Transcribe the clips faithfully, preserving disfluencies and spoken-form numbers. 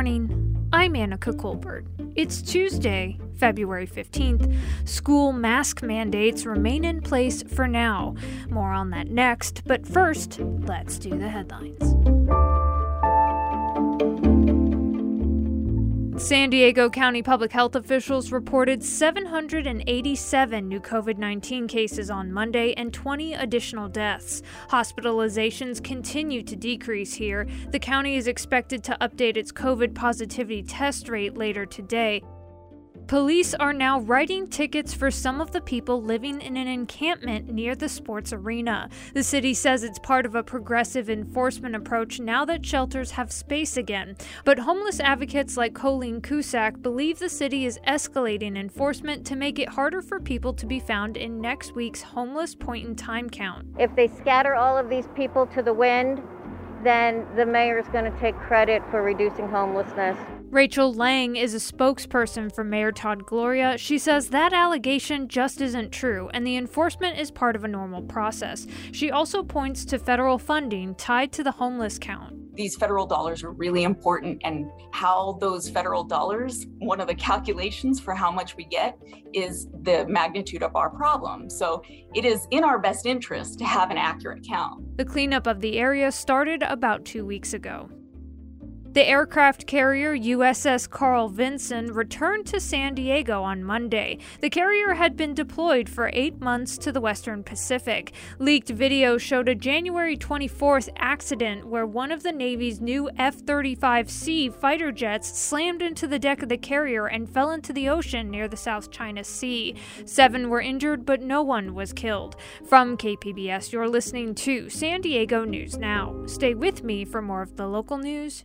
morning. I'm Annika Colbert. It's Tuesday, February fifteenth. School mask mandates remain in place for now. More on that next, but first, let's do the headlines. San Diego County public health officials reported seven hundred eighty-seven new COVID nineteen cases on Monday and twenty additional deaths. Hospitalizations continue to decrease here. The county is expected to update its COVID positivity test rate later today. Police are now writing tickets for some of the people living in an encampment near the sports arena. The city says it's part of a progressive enforcement approach now that shelters have space again. But homeless advocates like Colleen Cusack believe the city is escalating enforcement to make it harder for people to be found in next week's homeless point-in-time count. If they scatter all of these people to the wind, then the mayor is going to take credit for reducing homelessness. Rachel Lang is a spokesperson for Mayor Todd Gloria. She says that allegation just isn't true, and the enforcement is part of a normal process. She also points to federal funding tied to the homeless count. These federal dollars are really important, and how those federal dollars, one of the calculations for how much we get is the magnitude of our problem. So it is in our best interest to have an accurate count. The cleanup of the area started about two weeks ago. The aircraft carrier U S S Carl Vinson returned to San Diego on Monday. The carrier had been deployed for eight months to the Western Pacific. Leaked video showed a January twenty-fourth accident where one of the Navy's new F thirty-five C fighter jets slammed into the deck of the carrier and fell into the ocean near the South China Sea. Seven were injured, but no one was killed. From K P B S, you're listening to San Diego News Now. Stay with me for more of the local news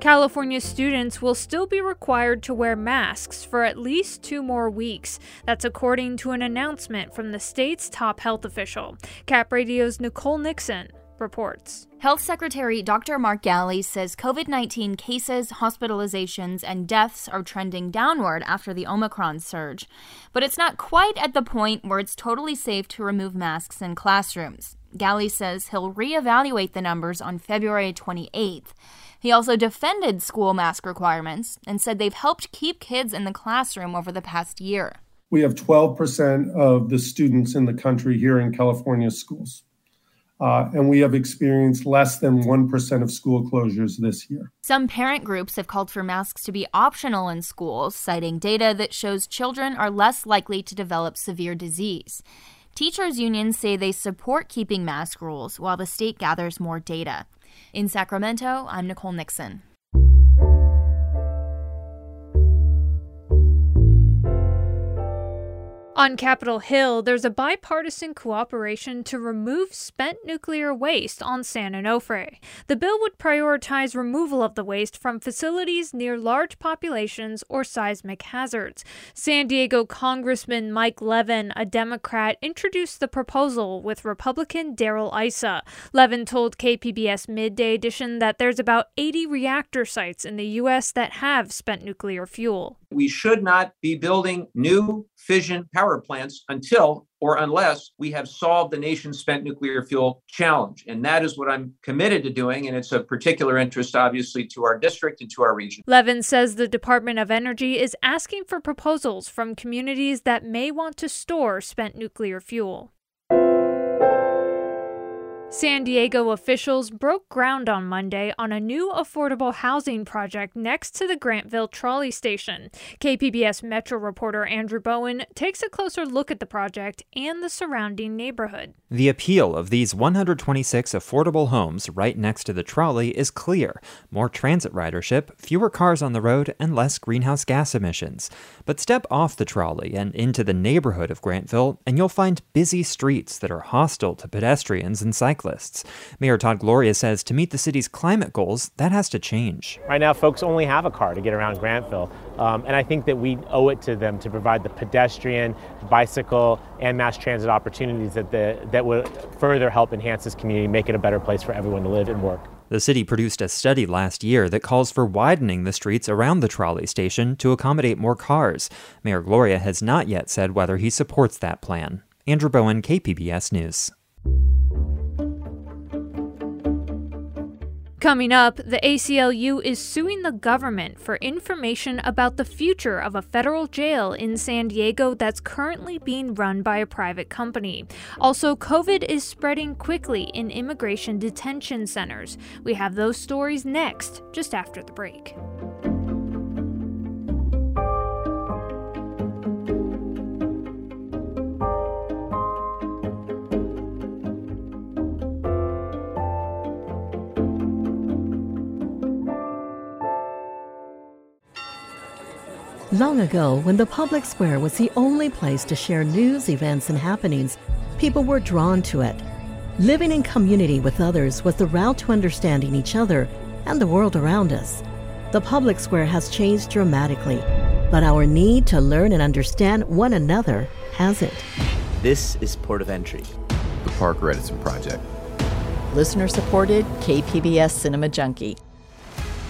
California students will still be required to wear masks for at least two more weeks. That's according to an announcement from the state's top health official. Cap Radio's Nicole Nixon reports. Health Secretary Doctor Mark Galley says COVID nineteen cases, hospitalizations, and deaths are trending downward after the Omicron surge. But it's not quite at the point where it's totally safe to remove masks in classrooms. Galley says he'll reevaluate the numbers on February twenty-eighth. He also defended school mask requirements and said they've helped keep kids in the classroom over the past year. We have twelve percent of the students in the country here in California schools. Uh, and we have experienced less than one percent of school closures this year. Some parent groups have called for masks to be optional in schools, citing data that shows children are less likely to develop severe disease. Teachers' unions say they support keeping mask rules while the state gathers more data. In Sacramento, I'm Nicole Nixon. On Capitol Hill, there's a bipartisan cooperation to remove spent nuclear waste on San Onofre. The bill would prioritize removal of the waste from facilities near large populations or seismic hazards. San Diego Congressman Mike Levin, a Democrat, introduced the proposal with Republican Darrell Issa. Levin told K P B S Midday Edition that there's about eighty reactor sites in the U S that have spent nuclear fuel. We should not be building new fission power plants until or unless we have solved the nation's spent nuclear fuel challenge. And that is what I'm committed to doing, and it's of particular interest, obviously, to our district and to our region. Levin says the Department of Energy is asking for proposals from communities that may want to store spent nuclear fuel. San Diego officials broke ground on Monday on a new affordable housing project next to the Grantville trolley station. K P B S Metro reporter Andrew Bowen takes a closer look at the project and the surrounding neighborhood. The appeal of these one hundred twenty-six affordable homes right next to the trolley is clear. More transit ridership, fewer cars on the road, and less greenhouse gas emissions. But step off the trolley and into the neighborhood of Grantville, and you'll find busy streets that are hostile to pedestrians and cyclists. Lists. Mayor Todd Gloria says to meet the city's climate goals, that has to change. Right now, folks only have a car to get around Grantville, um, and I think that we owe it to them to provide the pedestrian, bicycle, and mass transit opportunities that, the, that would further help enhance this community, make it a better place for everyone to live and work. The city produced a study last year that calls for widening the streets around the trolley station to accommodate more cars. Mayor Gloria has not yet said whether he supports that plan. Andrew Bowen, K P B S News. Coming up, the A C L U is suing the government for information about the future of a federal jail in San Diego that's currently being run by a private company. Also, COVID is spreading quickly in immigration detention centers. We have those stories next, just after the break. Long ago, when the public square was the only place to share news, events, and happenings, people were drawn to it. Living in community with others was the route to understanding each other and the world around us. The public square has changed dramatically, but our need to learn and understand one another hasn't. This is Port of Entry, the Park Redison Project. Listener-supported K P B S Cinema Junkie.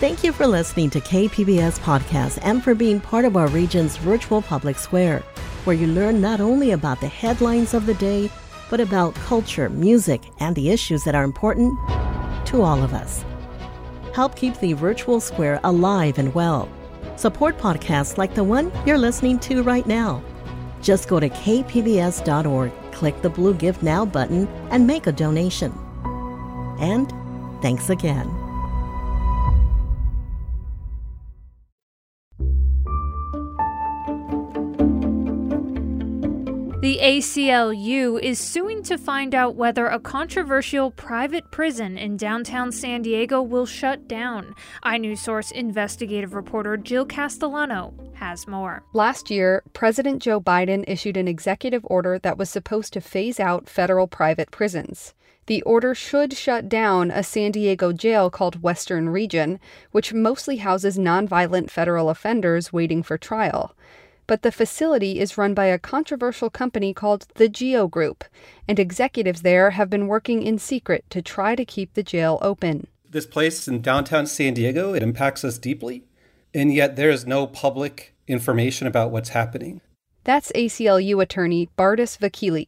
Thank you for listening to K P B S Podcast and for being part of our region's virtual public square, where you learn not only about the headlines of the day, but about culture, music, and the issues that are important to all of us. Help keep the virtual square alive and well. Support podcasts like the one you're listening to right now. Just go to k p b s dot org, click the blue Give Now button, and make a donation. And thanks again. The A C L U is suing to find out whether a controversial private prison in downtown San Diego will shut down. iNews Source investigative reporter Jill Castellano has more. Last year, President Joe Biden issued an executive order that was supposed to phase out federal private prisons. The order should shut down a San Diego jail called Western Region, which mostly houses nonviolent federal offenders waiting for trial. But the facility is run by a controversial company called The Geo Group, and executives there have been working in secret to try to keep the jail open. This place in downtown San Diego, it impacts us deeply, and yet there is no public information about what's happening. That's A C L U attorney Bardas Vakili.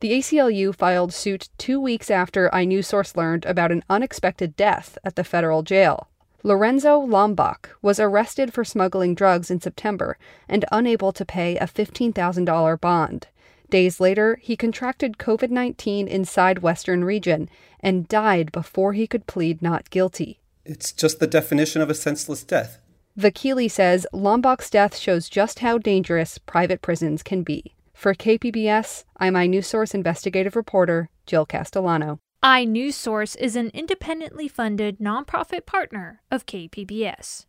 The A C L U filed suit two weeks after iNewsSource learned about an unexpected death at the federal jail. Lorenzo Lombach was arrested for smuggling drugs in September and unable to pay a fifteen thousand dollars bond. Days later, he contracted covid nineteen inside Western Region and died before he could plead not guilty. It's just the definition of a senseless death. Vakili says Lombach's death shows just how dangerous private prisons can be. For K P B S, I'm iNewsSource investigative reporter Jill Castellano. iNewsSource is an independently funded nonprofit partner of K P B S.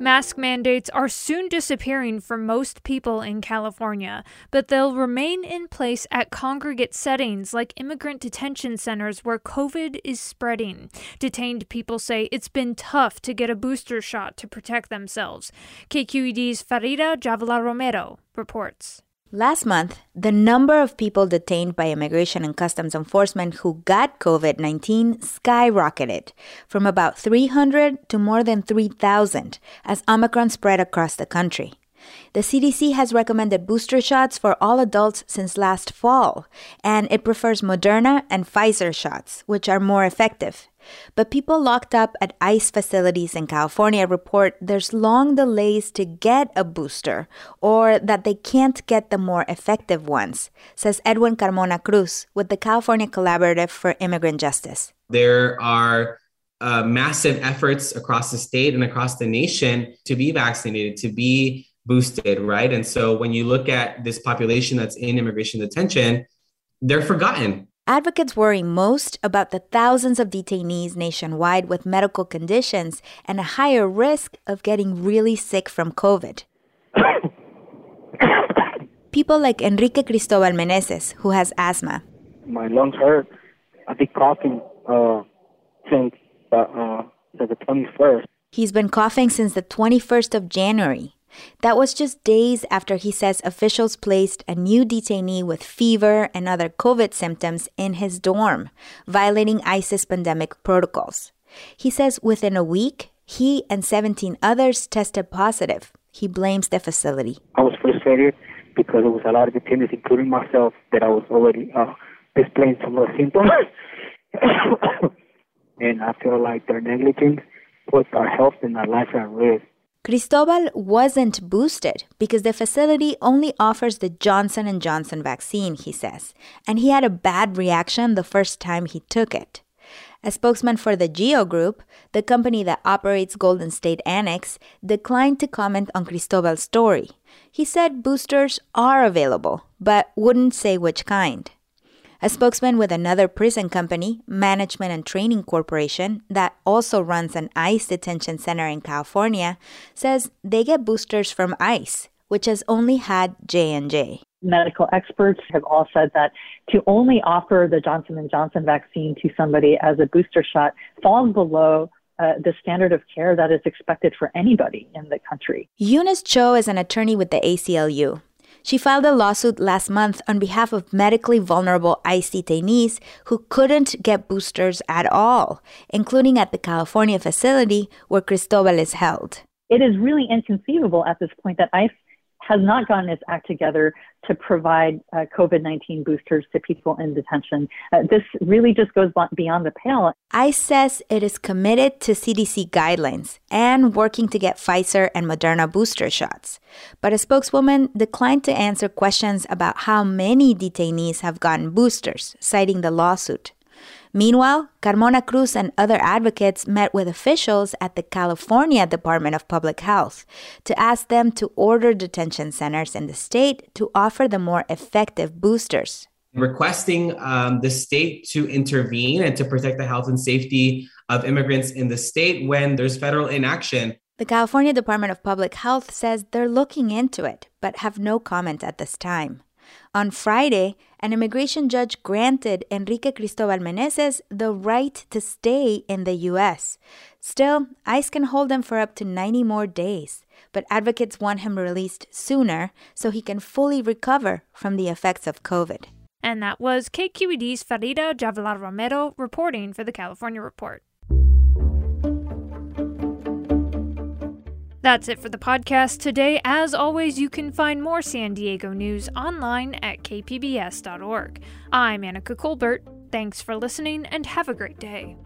Mask mandates are soon disappearing for most people in California, but they'll remain in place at congregate settings like immigrant detention centers where COVID is spreading. Detained people say it's been tough to get a booster shot to protect themselves. K Q E D's Farida Jhabvala Romero reports. Last month, the number of people detained by Immigration and Customs Enforcement who got covid nineteen skyrocketed from about three hundred to more than three thousand as Omicron spread across the country. The C D C has recommended booster shots for all adults since last fall, and it prefers Moderna and Pfizer shots, which are more effective. But people locked up at ICE facilities in California report there's long delays to get a booster or that they can't get the more effective ones, says Edwin Carmona Cruz with the California Collaborative for Immigrant Justice. There are uh, massive efforts across the state and across the nation to be vaccinated, to be boosted, right? And so when you look at this population that's in immigration detention, they're forgotten. Advocates worry most about the thousands of detainees nationwide with medical conditions and a higher risk of getting really sick from COVID. People like Enrique Cristobal Meneses, who has asthma. My lungs hurt. I've been coughing uh, since uh, uh, the twenty-first. He's been coughing since the twenty-first of January. That was just days after he says officials placed a new detainee with fever and other COVID symptoms in his dorm, violating ICE's pandemic protocols. He says within a week, he and seventeen others tested positive. He blames the facility. I was frustrated because there was a lot of detainees, including myself, that I was already uh, displaying some of the symptoms. And I feel like their negligence puts our health and our life at risk. Cristobal wasn't boosted because the facility only offers the Johnson and Johnson vaccine, he says, and he had a bad reaction the first time he took it. A spokesman for The Geo Group, the company that operates Golden State Annex, declined to comment on Cristobal's story. He said boosters are available, but wouldn't say which kind. A spokesman with another prison company, Management and Training Corporation, that also runs an ICE detention center in California, says they get boosters from ICE, which has only had J and J. Medical experts have all said that to only offer the Johnson and Johnson vaccine to somebody as a booster shot falls below Uh, the standard of care that is expected for anybody in the country. Eunice Cho is an attorney with the A C L U. She filed a lawsuit last month on behalf of medically vulnerable ICE detainees who couldn't get boosters at all, including at the California facility where Cristobal is held. It is really inconceivable at this point that ICE has not gotten its act together to provide uh, COVID nineteen boosters to people in detention. Uh, this really just goes beyond the pale. ICE says it is committed to C D C guidelines and working to get Pfizer and Moderna booster shots. But a spokeswoman declined to answer questions about how many detainees have gotten boosters, citing the lawsuit. Meanwhile, Carmona Cruz and other advocates met with officials at the California Department of Public Health to ask them to order detention centers in the state to offer the more effective boosters. Requesting um, the state to intervene and to protect the health and safety of immigrants in the state when there's federal inaction. The California Department of Public Health says they're looking into it, but have no comment at this time. On Friday, an immigration judge granted Enrique Cristobal Meneses the right to stay in the U S. Still, ICE can hold him for up to ninety more days, but advocates want him released sooner so he can fully recover from the effects of COVID. And that was K Q E D's Farida Jhabvala Romero reporting for the California Report. That's it for the podcast today. As always, you can find more San Diego news online at k p b s dot org. I'm Annika Colbert. Thanks for listening and have a great day.